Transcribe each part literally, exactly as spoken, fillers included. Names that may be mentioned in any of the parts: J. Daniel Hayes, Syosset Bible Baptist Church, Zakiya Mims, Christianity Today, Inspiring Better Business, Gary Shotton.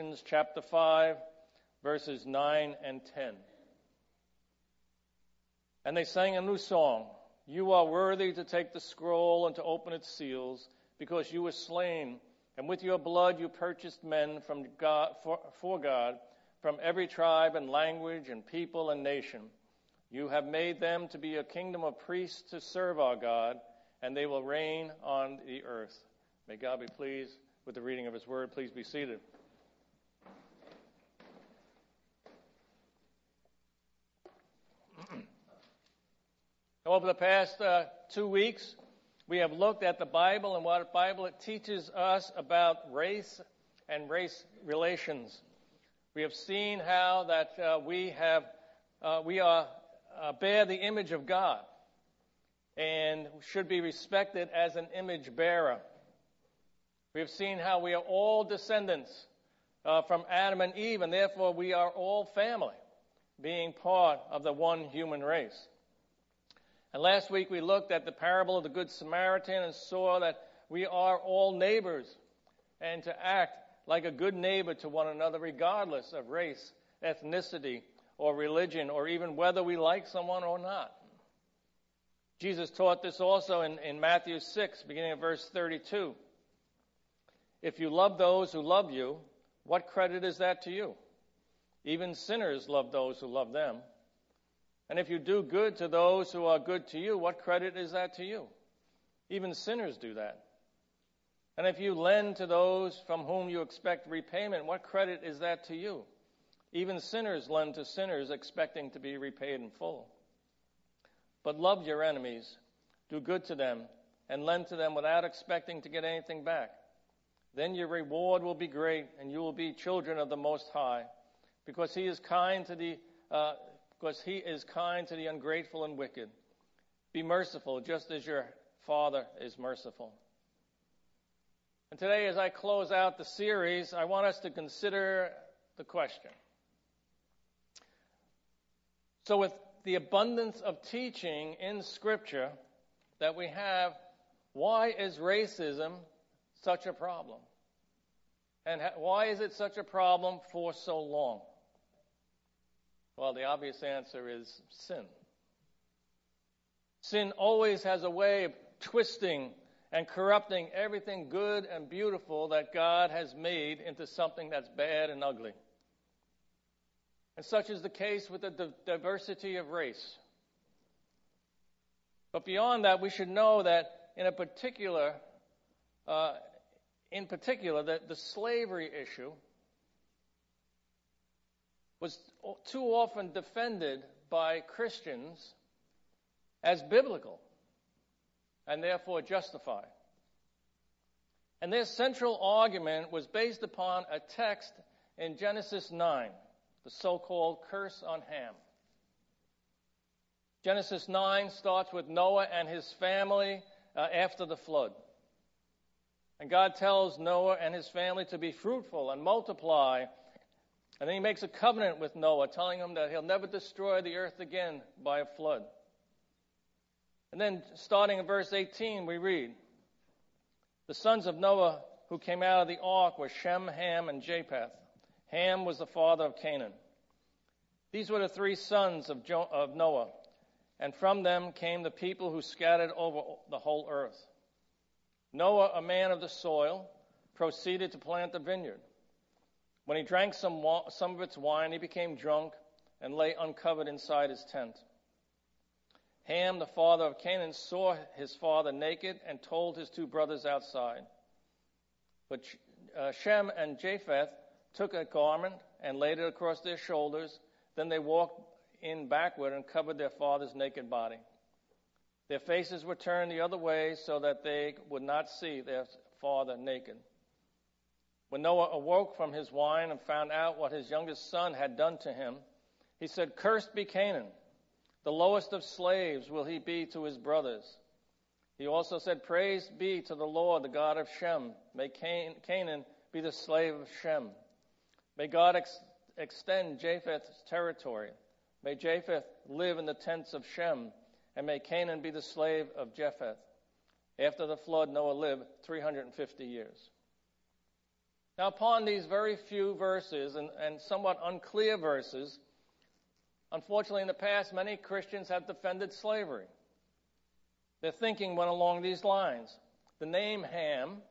Galatians chapter five, verses nine and ten. And they sang a new song, "You are worthy to take the scroll and to open its seals, because you were slain, and with your blood you purchased men from God, for, for God from every tribe and language and people and nation. You have made them to be a kingdom of priests to serve our God, and they will reign on the earth." May God be pleased with the reading of his word. Please be seated. Over the past uh, two weeks, we have looked at the Bible and what the Bible teaches us about race and race relations. We have seen how that uh, we have uh, we are uh, bear the image of God and should be respected as an image bearer. We have seen how we are all descendants uh, from Adam and Eve, and therefore we are all family, being part of the one human race. And last week we looked at the parable of the Good Samaritan and saw that we are all neighbors, and to act like a good neighbor to one another regardless of race, ethnicity, or religion, or even whether we like someone or not. Jesus taught this also in, in Matthew six, beginning at verse thirty-two. "If you love those who love you, what credit is that to you? Even sinners love those who love them. And if you do good to those who are good to you, what credit is that to you? Even sinners do that. And if you lend to those from whom you expect repayment, what credit is that to you? Even sinners lend to sinners, expecting to be repaid in full. But love your enemies, do good to them, and lend to them without expecting to get anything back. Then your reward will be great, and you will be children of the Most High, because He is kind to the uh, Because he is kind to the ungrateful and wicked. Be merciful, just as your Father is merciful." And today, as I close out the series, I want us to consider the question. So with the abundance of teaching in Scripture that we have, why is racism such a problem? And why is it such a problem for so long? Well, the obvious answer is sin. Sin always has a way of twisting and corrupting everything good and beautiful that God has made into something that's bad and ugly. And such is the case with the diversity of race. But beyond that, we should know that in a particular, uh, in particular, that the slavery issue was too often defended by Christians as biblical and therefore justified. And their central argument was based upon a text in Genesis nine, the so-called curse on Ham. Genesis nine starts with Noah and his family uh, after the flood. And God tells Noah and his family to be fruitful and multiply. And then he makes a covenant with Noah, telling him that he'll never destroy the earth again by a flood. And then, starting in verse eighteen, we read, "The sons of Noah who came out of the ark were Shem, Ham, and Japheth. Ham was the father of Canaan. These were the three sons of, Jo- of Noah, and from them came the people who scattered over the whole earth. Noah, a man of the soil, proceeded to plant the vineyard. When he drank some, some of its wine, he became drunk and lay uncovered inside his tent. Ham, the father of Canaan, saw his father naked and told his two brothers outside. But Shem and Japheth took a garment and laid it across their shoulders. Then they walked in backward and covered their father's naked body. Their faces were turned the other way so that they would not see their father naked. When Noah awoke from his wine and found out what his youngest son had done to him, he said, 'Cursed be Canaan. The lowest of slaves will he be to his brothers.' He also said, 'Praise be to the Lord, the God of Shem. May Can- Canaan be the slave of Shem. May God ex- extend Japheth's territory. May Japheth live in the tents of Shem, and may Canaan be the slave of Japheth.' After the flood, Noah lived three hundred fifty years." Now, upon these very few verses and, and somewhat unclear verses, unfortunately in the past, many Christians have defended slavery. Their thinking went along these lines. The name Ham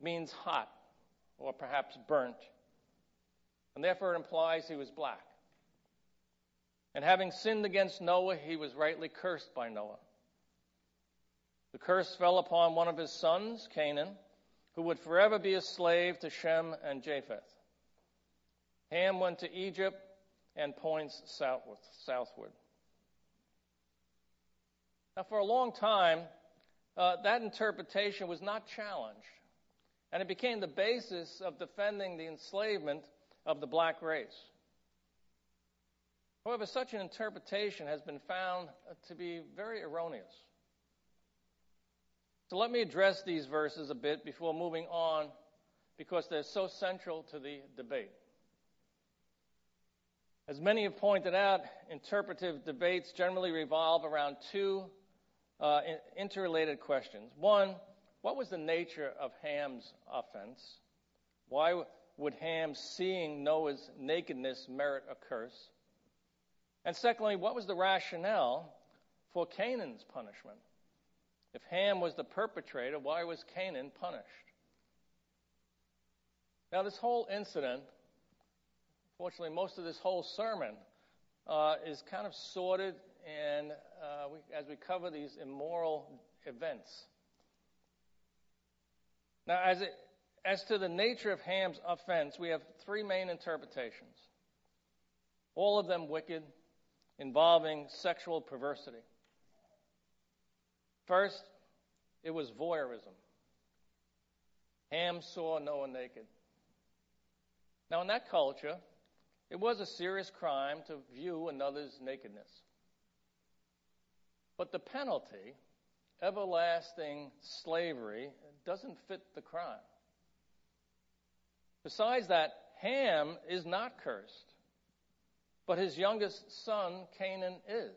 means hot or perhaps burnt, and therefore it implies he was black. And having sinned against Noah, he was rightly cursed by Noah. The curse fell upon one of his sons, Canaan, who would forever be a slave to Shem and Japheth. Ham went to Egypt and points southward. southward. Now, for a long time, uh, that interpretation was not challenged, and it became the basis of defending the enslavement of the black race. However, such an interpretation has been found to be very erroneous. So let me address these verses a bit before moving on, because they're so central to the debate. As many have pointed out, interpretive debates generally revolve around two uh, interrelated questions. One, what was the nature of Ham's offense? Why would Ham seeing Noah's nakedness merit a curse? And secondly, what was the rationale for Canaan's punishment? If Ham was the perpetrator, why was Canaan punished? Now, this whole incident, fortunately, most of this whole sermon uh, is kind of sorted and uh, we, as we cover these immoral events. Now, as, it, as to the nature of Ham's offense, we have three main interpretations, all of them wicked, involving sexual perversity. First, it was voyeurism. Ham saw Noah naked. Now, in that culture, it was a serious crime to view another's nakedness. But the penalty, everlasting slavery, doesn't fit the crime. Besides that, Ham is not cursed, but his youngest son, Canaan, is.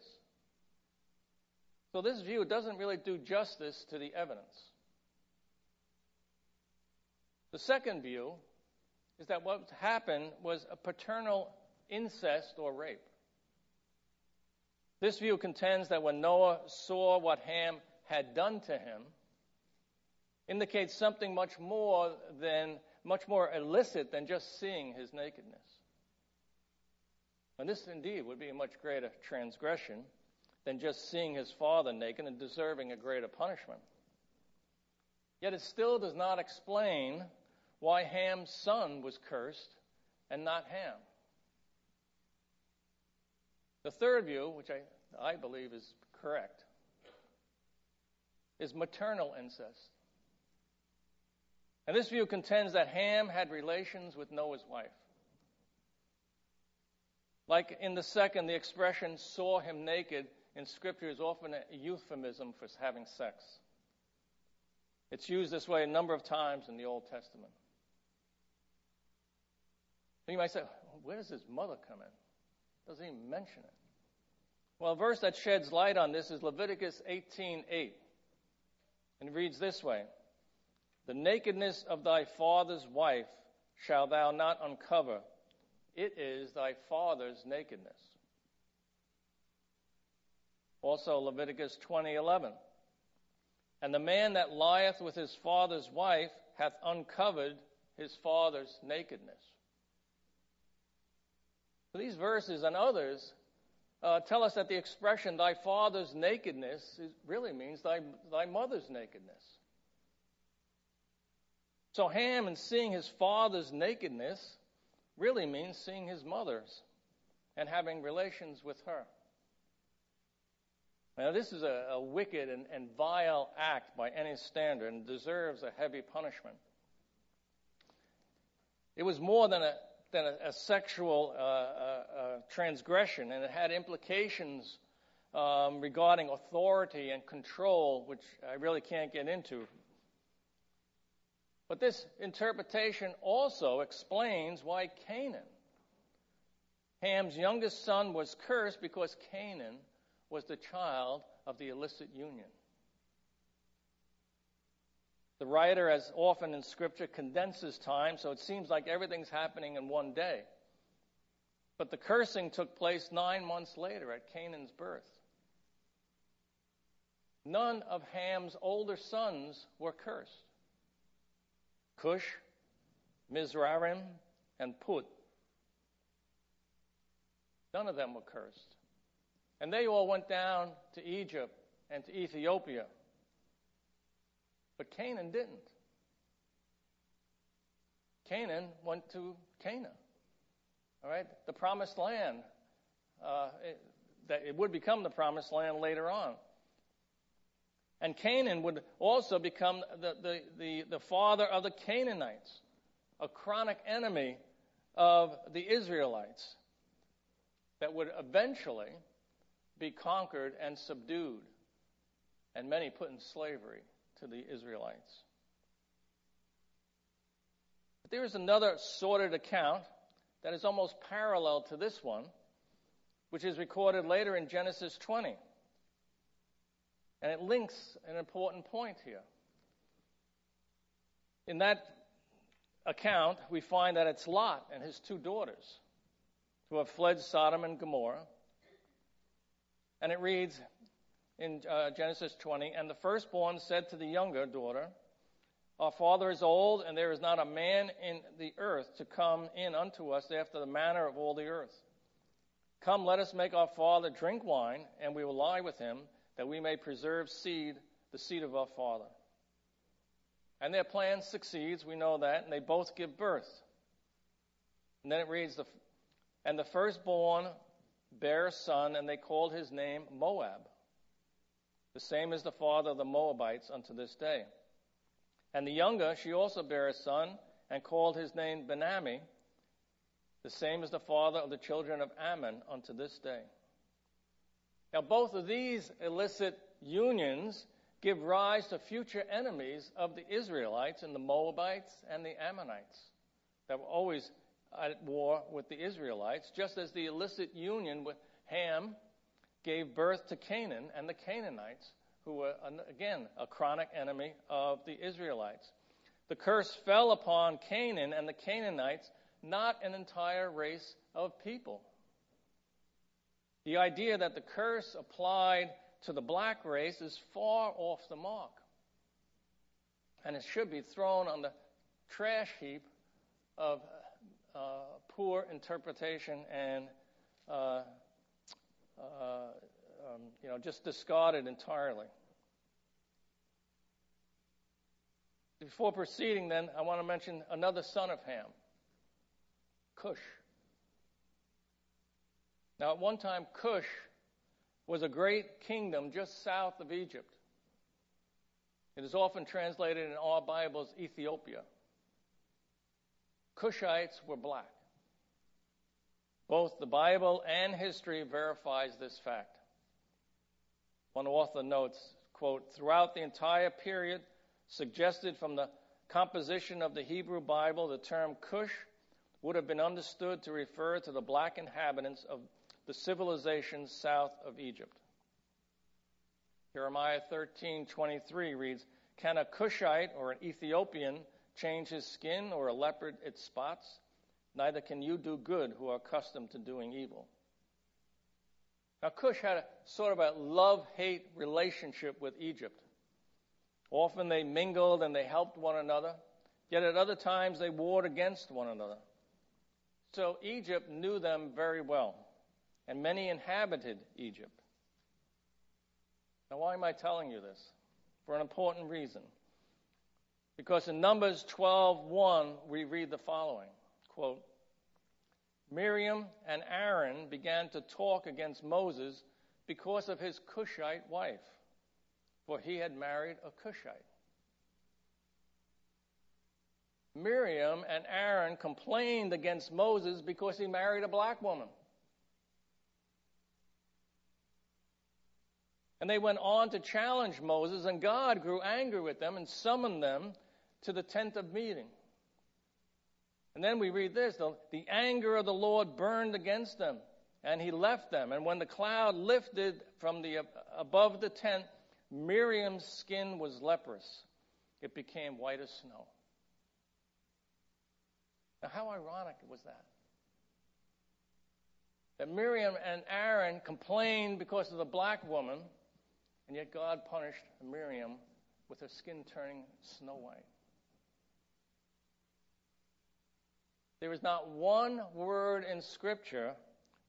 So this view doesn't really do justice to the evidence. The second view is that what happened was a paternal incest or rape. This view contends that when Noah saw what Ham had done to him, indicates something much more than, much more illicit than just seeing his nakedness. And this indeed would be a much greater transgression than just seeing his father naked and deserving a greater punishment. Yet it still does not explain why Ham's son was cursed and not Ham. The third view, which I, I believe is correct, is maternal incest. And this view contends that Ham had relations with Noah's wife. Like in the second, the expression saw him naked in Scripture is often a euphemism for having sex. It's used this way a number of times in the Old Testament. You might say, where does his mother come in? Doesn't even mention it. Well, a verse that sheds light on this is Leviticus eighteen eight. And it reads this way, the nakedness of thy father's wife shall thou not uncover. It is thy father's nakedness. Also Leviticus twenty eleven. And the man that lieth with his father's wife hath uncovered his father's nakedness. So these verses and others uh, tell us that the expression thy father's nakedness is, really means thy, thy mother's nakedness. So Ham, in seeing his father's nakedness, really means seeing his mother's and having relations with her. Now, this is a, a wicked and, and vile act by any standard and deserves a heavy punishment. It was more than a, than a, a sexual uh, uh, uh, transgression, and it had implications um, regarding authority and control, which I really can't get into. But this interpretation also explains why Canaan, Ham's youngest son, was cursed, because Canaan was the child of the illicit union. The writer, as often in Scripture, condenses time, so it seems like everything's happening in one day. But the cursing took place nine months later at Canaan's birth. None of Ham's older sons were cursed. Cush, Mizraim, and Put. None of them were cursed. And they all went down to Egypt and to Ethiopia. But Canaan didn't. Canaan went to Cana. All right? The promised land. Uh, it, that it would become the promised land later on. And Canaan would also become the, the, the, the father of the Canaanites, a chronic enemy of the Israelites that would eventually be conquered and subdued, and many put in slavery to the Israelites. But there is another sordid account that is almost parallel to this one, which is recorded later in Genesis twenty. And it links an important point here. In that account, we find that it's Lot and his two daughters who have fled Sodom and Gomorrah. And it reads in uh, Genesis twenty, "And the firstborn said to the younger daughter, 'Our father is old, and there is not a man in the earth to come in unto us after the manner of all the earth. Come, let us make our father drink wine, and we will lie with him, that we may preserve seed, the seed of our father.' And their plan succeeds, we know that, and they both give birth." And then it reads, the, "And the firstborn bare a son, and they called his name Moab, the same as the father of the Moabites unto this day. And the younger, she also bare a son, and called his name Benammi, the same as the father of the children of Ammon unto this day." Now, both of these illicit unions give rise to future enemies of the Israelites and the Moabites and the Ammonites that were always at war with the Israelites, just as the illicit union with Ham gave birth to Canaan and the Canaanites, who were, again, a chronic enemy of the Israelites. The curse fell upon Canaan and the Canaanites, not an entire race of people. The idea that the curse applied to the black race is far off the mark, and it should be thrown on the trash heap of uh, poor interpretation and uh, uh, um, you know, just discarded entirely. Before proceeding, then, I want to mention another son of Ham, Cush. Now, at one time, Cush was a great kingdom just south of Egypt. It is often translated in our Bibles, Ethiopia. Cushites were black. Both the Bible and history verifies this fact. One author notes, quote, "Throughout the entire period suggested from the composition of the Hebrew Bible, the term Cush would have been understood to refer to the black inhabitants of the civilization south of Egypt." Jeremiah thirteen twenty-three reads, "Can a Cushite or an Ethiopian change his skin, or a leopard its spots? Neither can you do good who are accustomed to doing evil." Now, Cush had a sort of a love-hate relationship with Egypt. Often they mingled and they helped one another, yet at other times they warred against one another. So Egypt knew them very well, and many inhabited Egypt. Now, why am I telling you this? For an important reason. Because in Numbers twelve one, we read the following, quote, "Miriam and Aaron began to talk against Moses because of his Cushite wife, for he had married a Cushite." Miriam and Aaron complained against Moses because he married a black woman. And they went on to challenge Moses, and God grew angry with them and summoned them to the tent of meeting. And then we read this, the, the anger of the Lord burned against them, and he left them. And when the cloud lifted from the above the tent, Miriam's skin was leprous, It became white as snow. Now, how ironic was that? That Miriam and Aaron complained because of the black woman, and yet God punished Miriam with her skin turning snow white. There is not one word in Scripture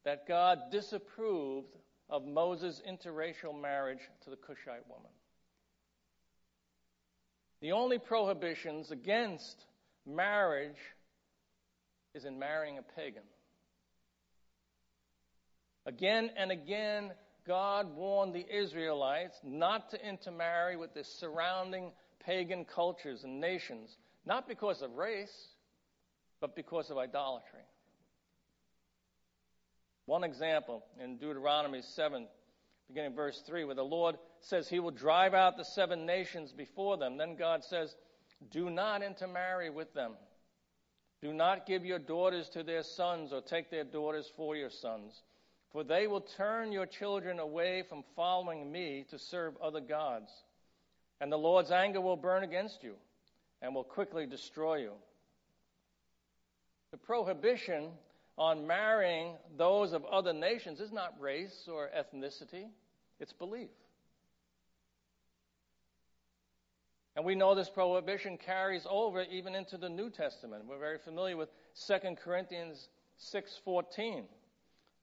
that God disapproved of Moses' interracial marriage to the Cushite woman. The only prohibitions against marriage is in marrying a pagan. Again and again, God warned the Israelites not to intermarry with the surrounding pagan cultures and nations, not because of race, but because of idolatry. One example in Deuteronomy seven, beginning verse three, where the Lord says he will drive out the seven nations before them. Then God says, do not intermarry with them. Do not give your daughters to their sons or take their daughters for your sons, for they will turn your children away from following me to serve other gods. And the Lord's anger will burn against you and will quickly destroy you. The prohibition on marrying those of other nations is not race or ethnicity, it's belief. And we know this prohibition carries over even into the New Testament. We're very familiar with Second Corinthians six fourteen.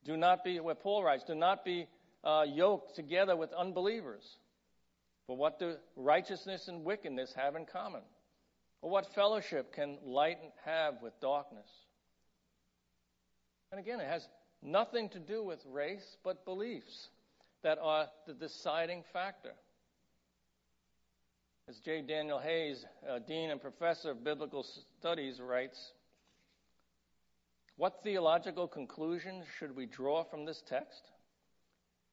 Do not be, where Paul writes, do not be uh, yoked together with unbelievers. For what do righteousness and wickedness have in common? Or what fellowship can light have with darkness? And again, it has nothing to do with race, but beliefs that are the deciding factor. As J. Daniel Hayes, uh, Dean and Professor of Biblical Studies, writes, what theological conclusions should we draw from this text?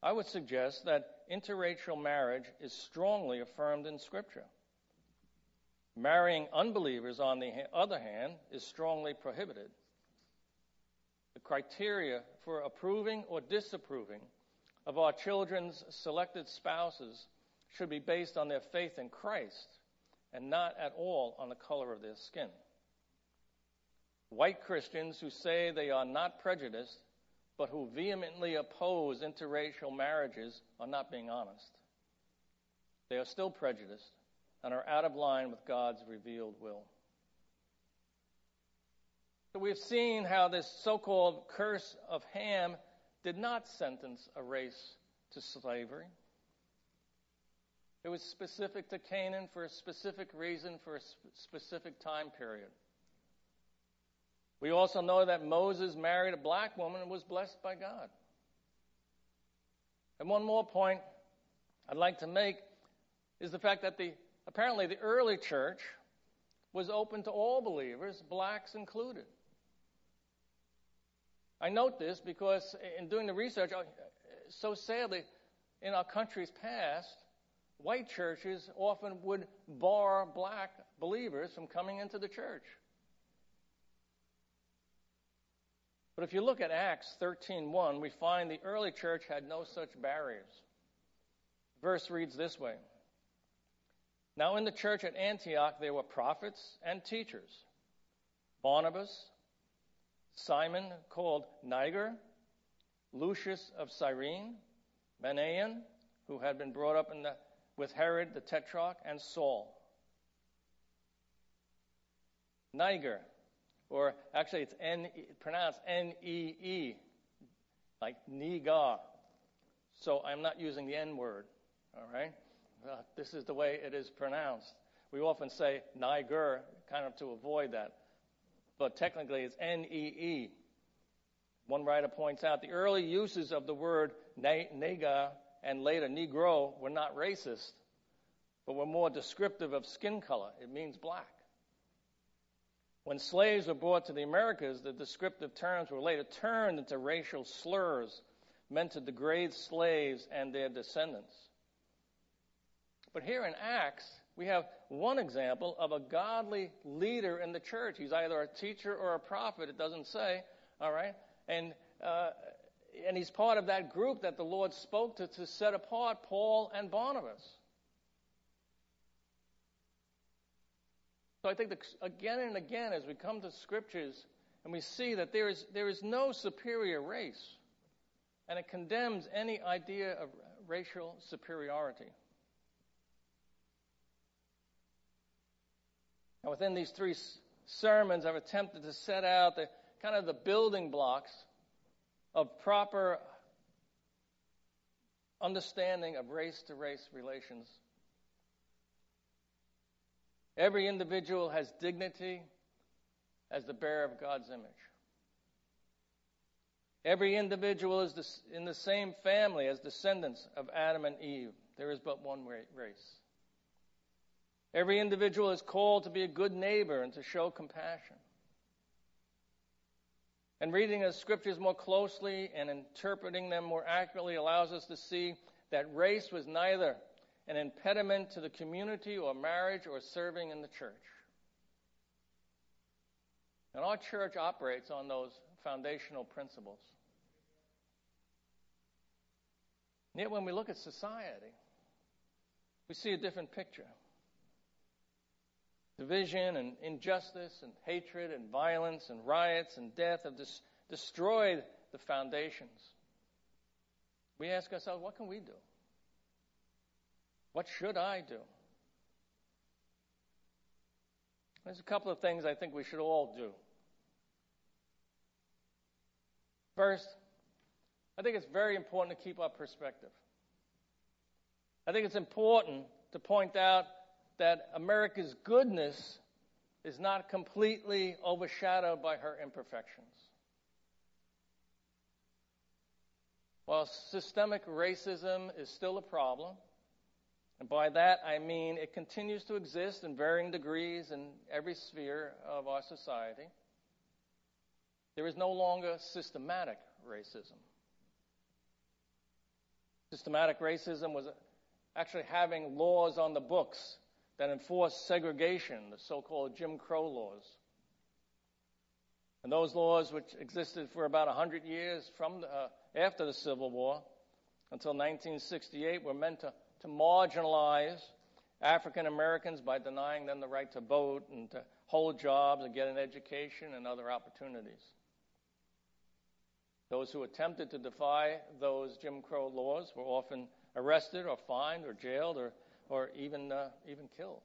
I would suggest that interracial marriage is strongly affirmed in Scripture. Marrying unbelievers, on the other hand, is strongly prohibited. The criteria for approving or disapproving of our children's selected spouses should be based on their faith in Christ and not at all on the color of their skin. White Christians who say they are not prejudiced but who vehemently oppose interracial marriages are not being honest. They are still prejudiced and are out of line with God's revealed will. So we've seen how this so-called curse of Ham did not sentence a race to slavery. It was specific to Canaan for a specific reason, for a sp- specific time period. We also know that Moses married a black woman and was blessed by God. And one more point I'd like to make is the fact that the apparently the early church was open to all believers, blacks included. I note this because in doing the research, so sadly, in our country's past, white churches often would bar black believers from coming into the church. But if you look at Acts thirteen one, we find the early church had no such barriers. The verse reads this way. Now in the church at Antioch there were prophets and teachers, Barnabas, Simon called Niger, Lucius of Cyrene, Manaen, who had been brought up in the, with Herod the Tetrarch, and Saul. Niger, or actually it's N, pronounced N E E, like Nigar. So I'm not using the N word, all right? Uh, this is the way it is pronounced. We often say Niger, kind of to avoid that. But technically it's N E E. One writer points out the early uses of the word Niger and later Negro were not racist, but were more descriptive of skin color. It means black. When slaves were brought to the Americas, the descriptive terms were later turned into racial slurs meant to degrade slaves and their descendants. But here in Acts, we have one example of a godly leader in the church. He's either a teacher or a prophet, it doesn't say, all right? And uh, and he's part of that group that the Lord spoke to to set apart Paul and Barnabas. So I think that again and again, as we come to Scriptures and we see that there is there is no superior race, and it condemns any idea of racial superiority. Now, within these three sermons, I've attempted to set out the kind of the building blocks of proper understanding of race-to-race relations. Every individual has dignity as the bearer of God's image. Every individual is in the same family as descendants of Adam and Eve. There is but one race. Every individual is called to be a good neighbor and to show compassion. And reading the Scriptures more closely and interpreting them more accurately allows us to see that race was neither an impediment to the community or marriage or serving in the church. And our church operates on those foundational principles. And yet when we look at society, we see a different picture. Division and injustice and hatred and violence and riots and death have dis- destroyed the foundations. We ask ourselves, what can we do? What should I do? There's a couple of things I think we should all do. First, I think it's very important to keep our perspective. I think it's important to point out that America's goodness is not completely overshadowed by her imperfections. While systemic racism is still a problem, and by that I mean it continues to exist in varying degrees in every sphere of our society, there is no longer systematic racism. Systematic racism was actually having laws on the books that enforced segregation, the so-called Jim Crow laws. And those laws, which existed for about one hundred years from the, uh, after the Civil War until nineteen sixty-eight, were meant to, to marginalize African Americans by denying them the right to vote and to hold jobs and get an education and other opportunities. Those who attempted to defy those Jim Crow laws were often arrested or fined or jailed or or even uh, even killed.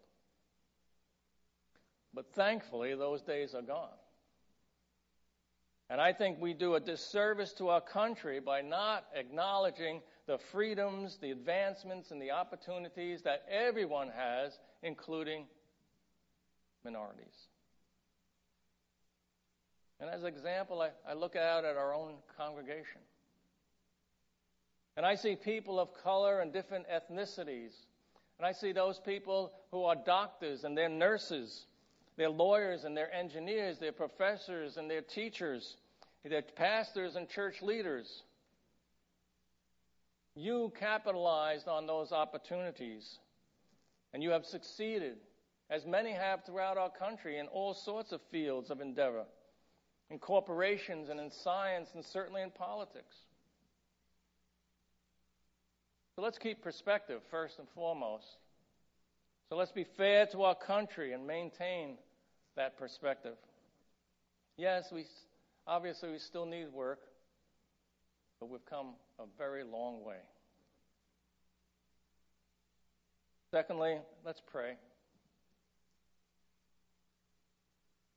But thankfully, those days are gone. And I think we do a disservice to our country by not acknowledging the freedoms, the advancements, and the opportunities that everyone has, including minorities. And as an example, I, I look out at our own congregation. And I see people of color and different ethnicities. And I see those people who are doctors and they're nurses, they're lawyers and they're engineers, they're professors and they're teachers, they're pastors and church leaders. You capitalized on those opportunities, and you have succeeded, as many have throughout our country, in all sorts of fields of endeavor, in corporations and in science and certainly in politics. So let's keep perspective first and foremost. So let's be fair to our country and maintain that perspective. Yes, we obviously we still need work, but we've come a very long way. Secondly, let's pray.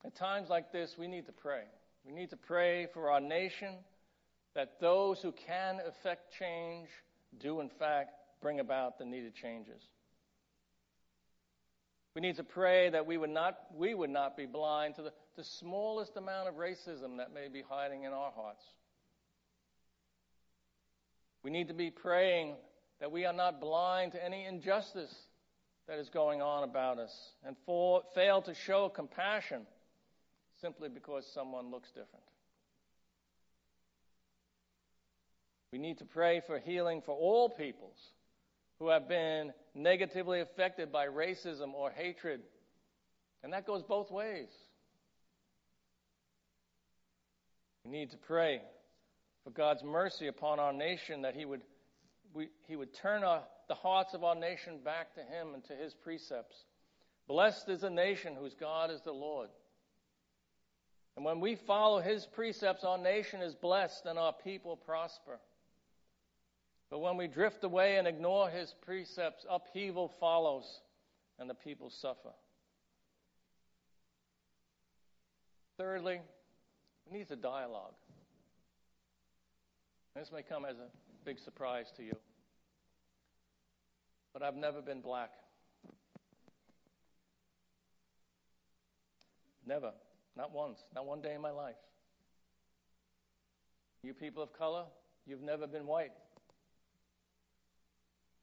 At times like this, we need to pray. We need to pray for our nation, that those who can affect change do, in fact, bring about the needed changes. We need to pray that we would not we would not be blind to the, the smallest amount of racism that may be hiding in our hearts. We need to be praying that we are not blind to any injustice that is going on about us and for, fail to show compassion simply because someone looks different. We need to pray for healing for all peoples who have been negatively affected by racism or hatred. And that goes both ways. We need to pray for God's mercy upon our nation, that he would, we, he would turn our, the hearts of our nation back to him and to his precepts, Blessed is the nation whose God is the Lord. And when we follow his precepts, our nation is blessed and our people prosper. But when we drift away and ignore his precepts, upheaval follows and the people suffer. Thirdly, it needs a dialogue. This may come as a big surprise to you, but I've never been black. Never. Not once. Not one day in my life. You people of color, you've never been white.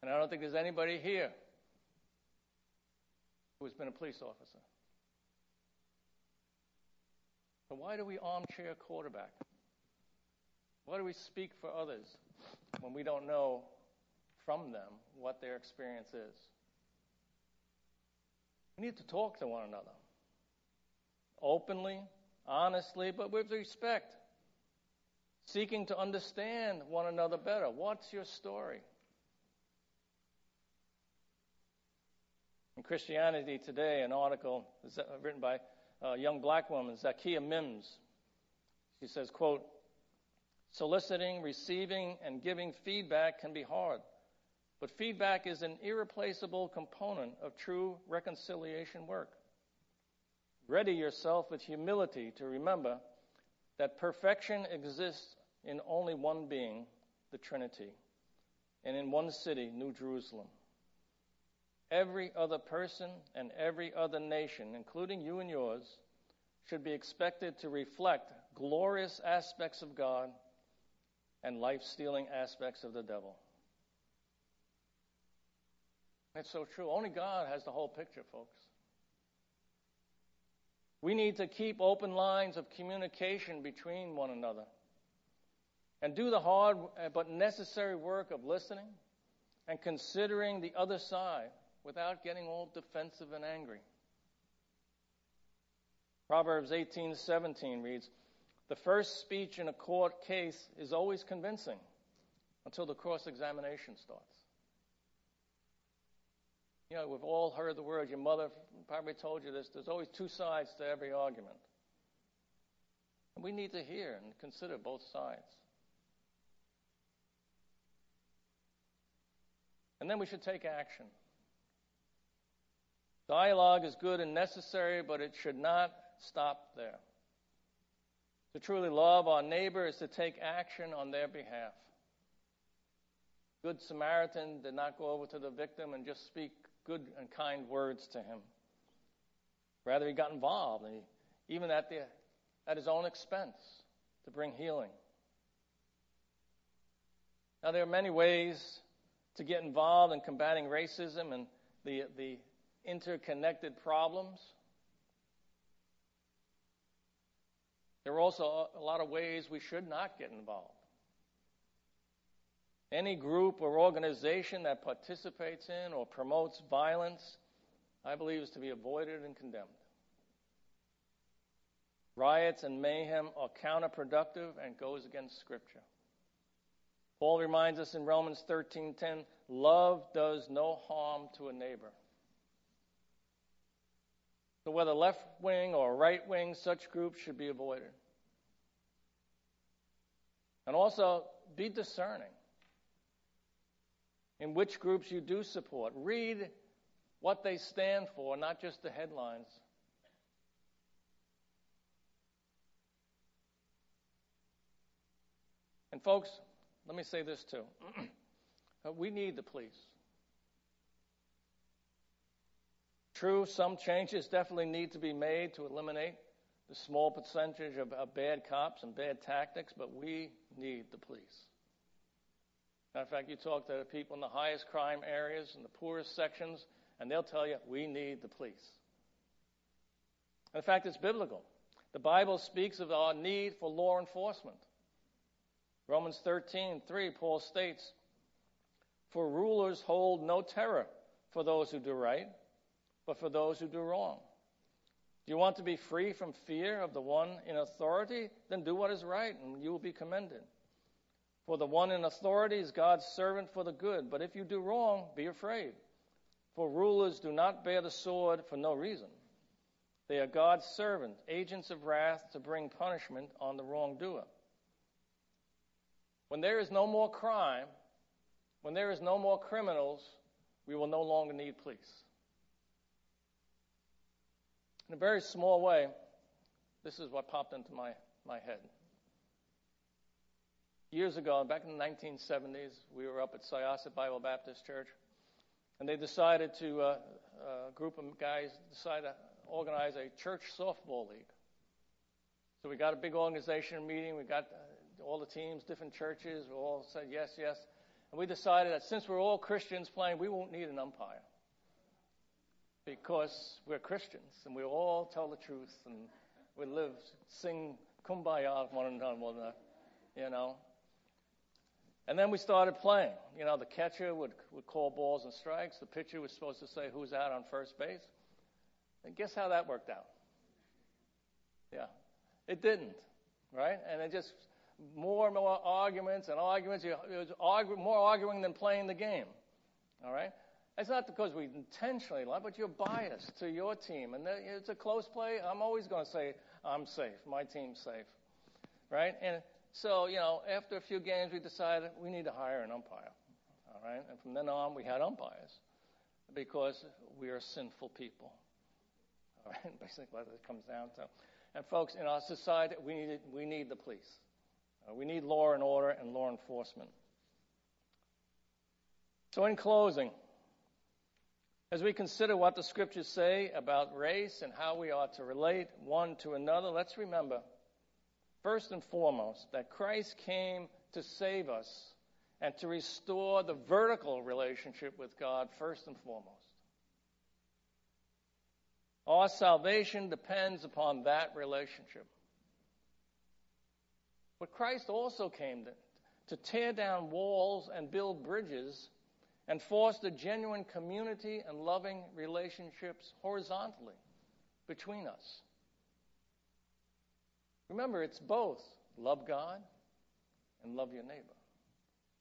And I don't think there's anybody here who has been a police officer. So why do we armchair quarterback? Why do we speak for others when we don't know from them what their experience is? We need to talk to one another. Openly, honestly, but with respect. Seeking to understand one another better. What's your story? In Christianity Today, an article written by a young black woman, Zakiya Mims. She says, quote, soliciting, receiving, and giving feedback can be hard, but feedback is an irreplaceable component of true reconciliation work. Ready yourself with humility to remember that perfection exists in only one being, the Trinity, and in one city, New Jerusalem. Every other person and every other nation, including you and yours, should be expected to reflect glorious aspects of God and life-stealing aspects of the devil. That's so true. Only God has the whole picture, folks. We need to keep open lines of communication between one another and do the hard but necessary work of listening and considering the other side without getting all defensive and angry. Proverbs eighteen seventeen reads, the first speech in a court case is always convincing until the cross-examination starts. You know, we've all heard the word, your mother probably told you this, there's always two sides to every argument. And we need to hear and consider both sides. And then we should take action. Dialogue is good and necessary, but it should not stop there. To truly love our neighbor is to take action on their behalf. Good Samaritan did not go over to the victim and just speak good and kind words to him. Rather, he got involved, and he, even at, the, at his own expense, to bring healing. Now, there are many ways to get involved in combating racism and the, the interconnected problems. There are also a lot of ways we should not get involved. Any group or organization that participates in or promotes violence, I believe, is to be avoided and condemned. Riots and mayhem are counterproductive and goes against Scripture. Paul reminds us in Romans thirteen ten, love does no harm to a neighbor. So whether left-wing or right-wing, such groups should be avoided. And also, be discerning in which groups you do support. Read what they stand for, not just the headlines. And folks, let me say this too. We need the police. True, some changes definitely need to be made to eliminate the small percentage of, of bad cops and bad tactics, but we need the police. In fact, you talk to the people in the highest crime areas and the poorest sections, and they'll tell you, we need the police. In fact, it's biblical. The Bible speaks of our need for law enforcement. Romans thirteen three, Paul states, for rulers hold no terror for those who do right, but for those who do wrong. Do you want to be free from fear of the one in authority? Then do what is right, and you will be commended. For the one in authority is God's servant for the good, but if you do wrong, be afraid, For rulers do not bear the sword for no reason. They are God's servants, agents of wrath to bring punishment on the wrongdoer. When there is no more crime, when there is no more criminals, we will no longer need police. In a very small way, this is what popped into my, my head. Years ago, back in the nineteen seventies, we were up at Syosset Bible Baptist Church, and they decided to, uh, a group of guys decided to organize a church softball league. So we got a big organization meeting. We got all the teams, different churches. We all said yes, yes. And we decided that since we're all Christians playing, we won't need an umpire because we're Christians and we all tell the truth and we live, sing kumbaya one another, one another, you know. And then we started playing. You know, the catcher would, would call balls and strikes. The pitcher was supposed to say who's out on first base. And guess how that worked out? Yeah, it didn't, right? And it just more and more arguments and arguments. It was argue, more arguing than playing the game, all right? It's not because we intentionally lie, but you're biased to your team. And it's a close play. I'm always going to say I'm safe, my team's safe, right? And so, you know, after a few games, we decided we need to hire an umpire, all right? And from then on, we had umpires because we are sinful people, all right? Basically, what it comes down to. And, folks, in our society, we need, we need the police. Uh, we need law and order and law enforcement. So in closing, as we consider what the Scriptures say about race and how we ought to relate one to another, let's remember, first and foremost, that Christ came to save us and to restore the vertical relationship with God, first and foremost. Our salvation depends upon that relationship. But Christ also came to, to tear down walls and build bridges and foster genuine community and loving relationships horizontally between us. Remember, it's both love God and love your neighbor.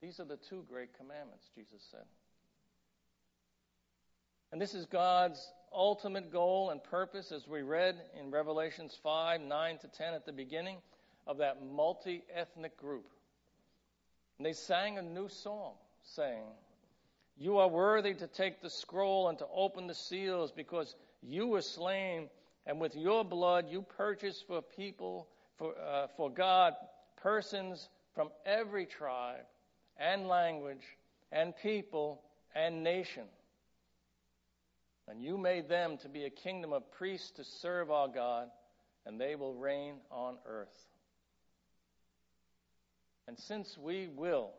These are the two great commandments, Jesus said. And this is God's ultimate goal and purpose, as we read in Revelations five, nine to ten at the beginning of that multi-ethnic group. And they sang a new song, saying, "You are worthy to take the scroll and to open the seals, because you were slain, and with your blood you purchased for people, for, uh, for God, persons from every tribe and language and people and nation. And you made them to be a kingdom of priests to serve our God, and they will reign on earth." And since we will,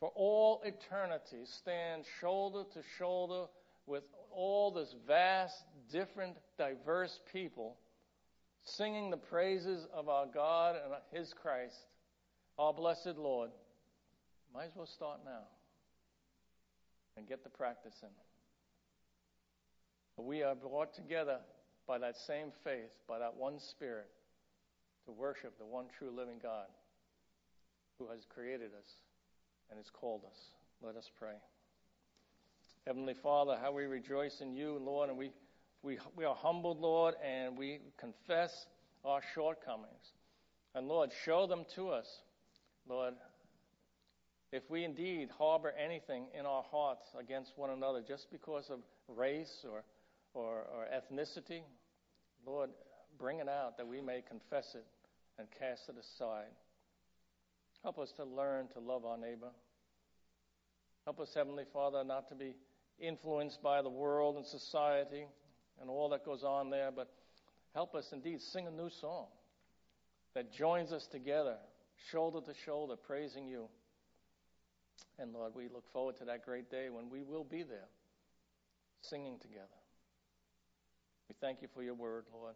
for all eternity, stand shoulder to shoulder with all this vast, different, diverse people, singing the praises of our God and His Christ, our blessed Lord, might as well start now and get the practice in. We are brought together by that same faith, by that one Spirit, to worship the one true living God who has created us and has called us. Let us pray. Heavenly Father, how we rejoice in you, Lord, and we, we, we are humbled, Lord, and we confess our shortcomings. And, Lord, show them to us, Lord. If we indeed harbor anything in our hearts against one another just because of race or Or, or ethnicity, Lord, bring it out that we may confess it and cast it aside. Help us to learn to love our neighbor. Help us, Heavenly Father, not to be influenced by the world and society and all that goes on there, but help us indeed sing a new song that joins us together, shoulder to shoulder, praising you. And Lord, we look forward to that great day when we will be there singing together. We thank you for your word, Lord.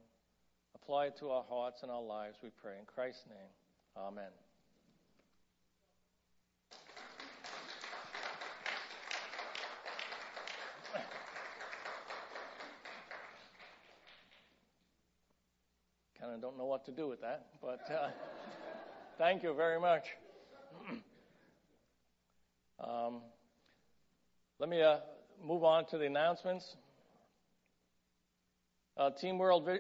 Apply it to our hearts and our lives, we pray. In Christ's name, amen. Kind of don't know what to do with that, but uh, thank you very much. um, let me... Uh, move on to the announcements. Uh, Team World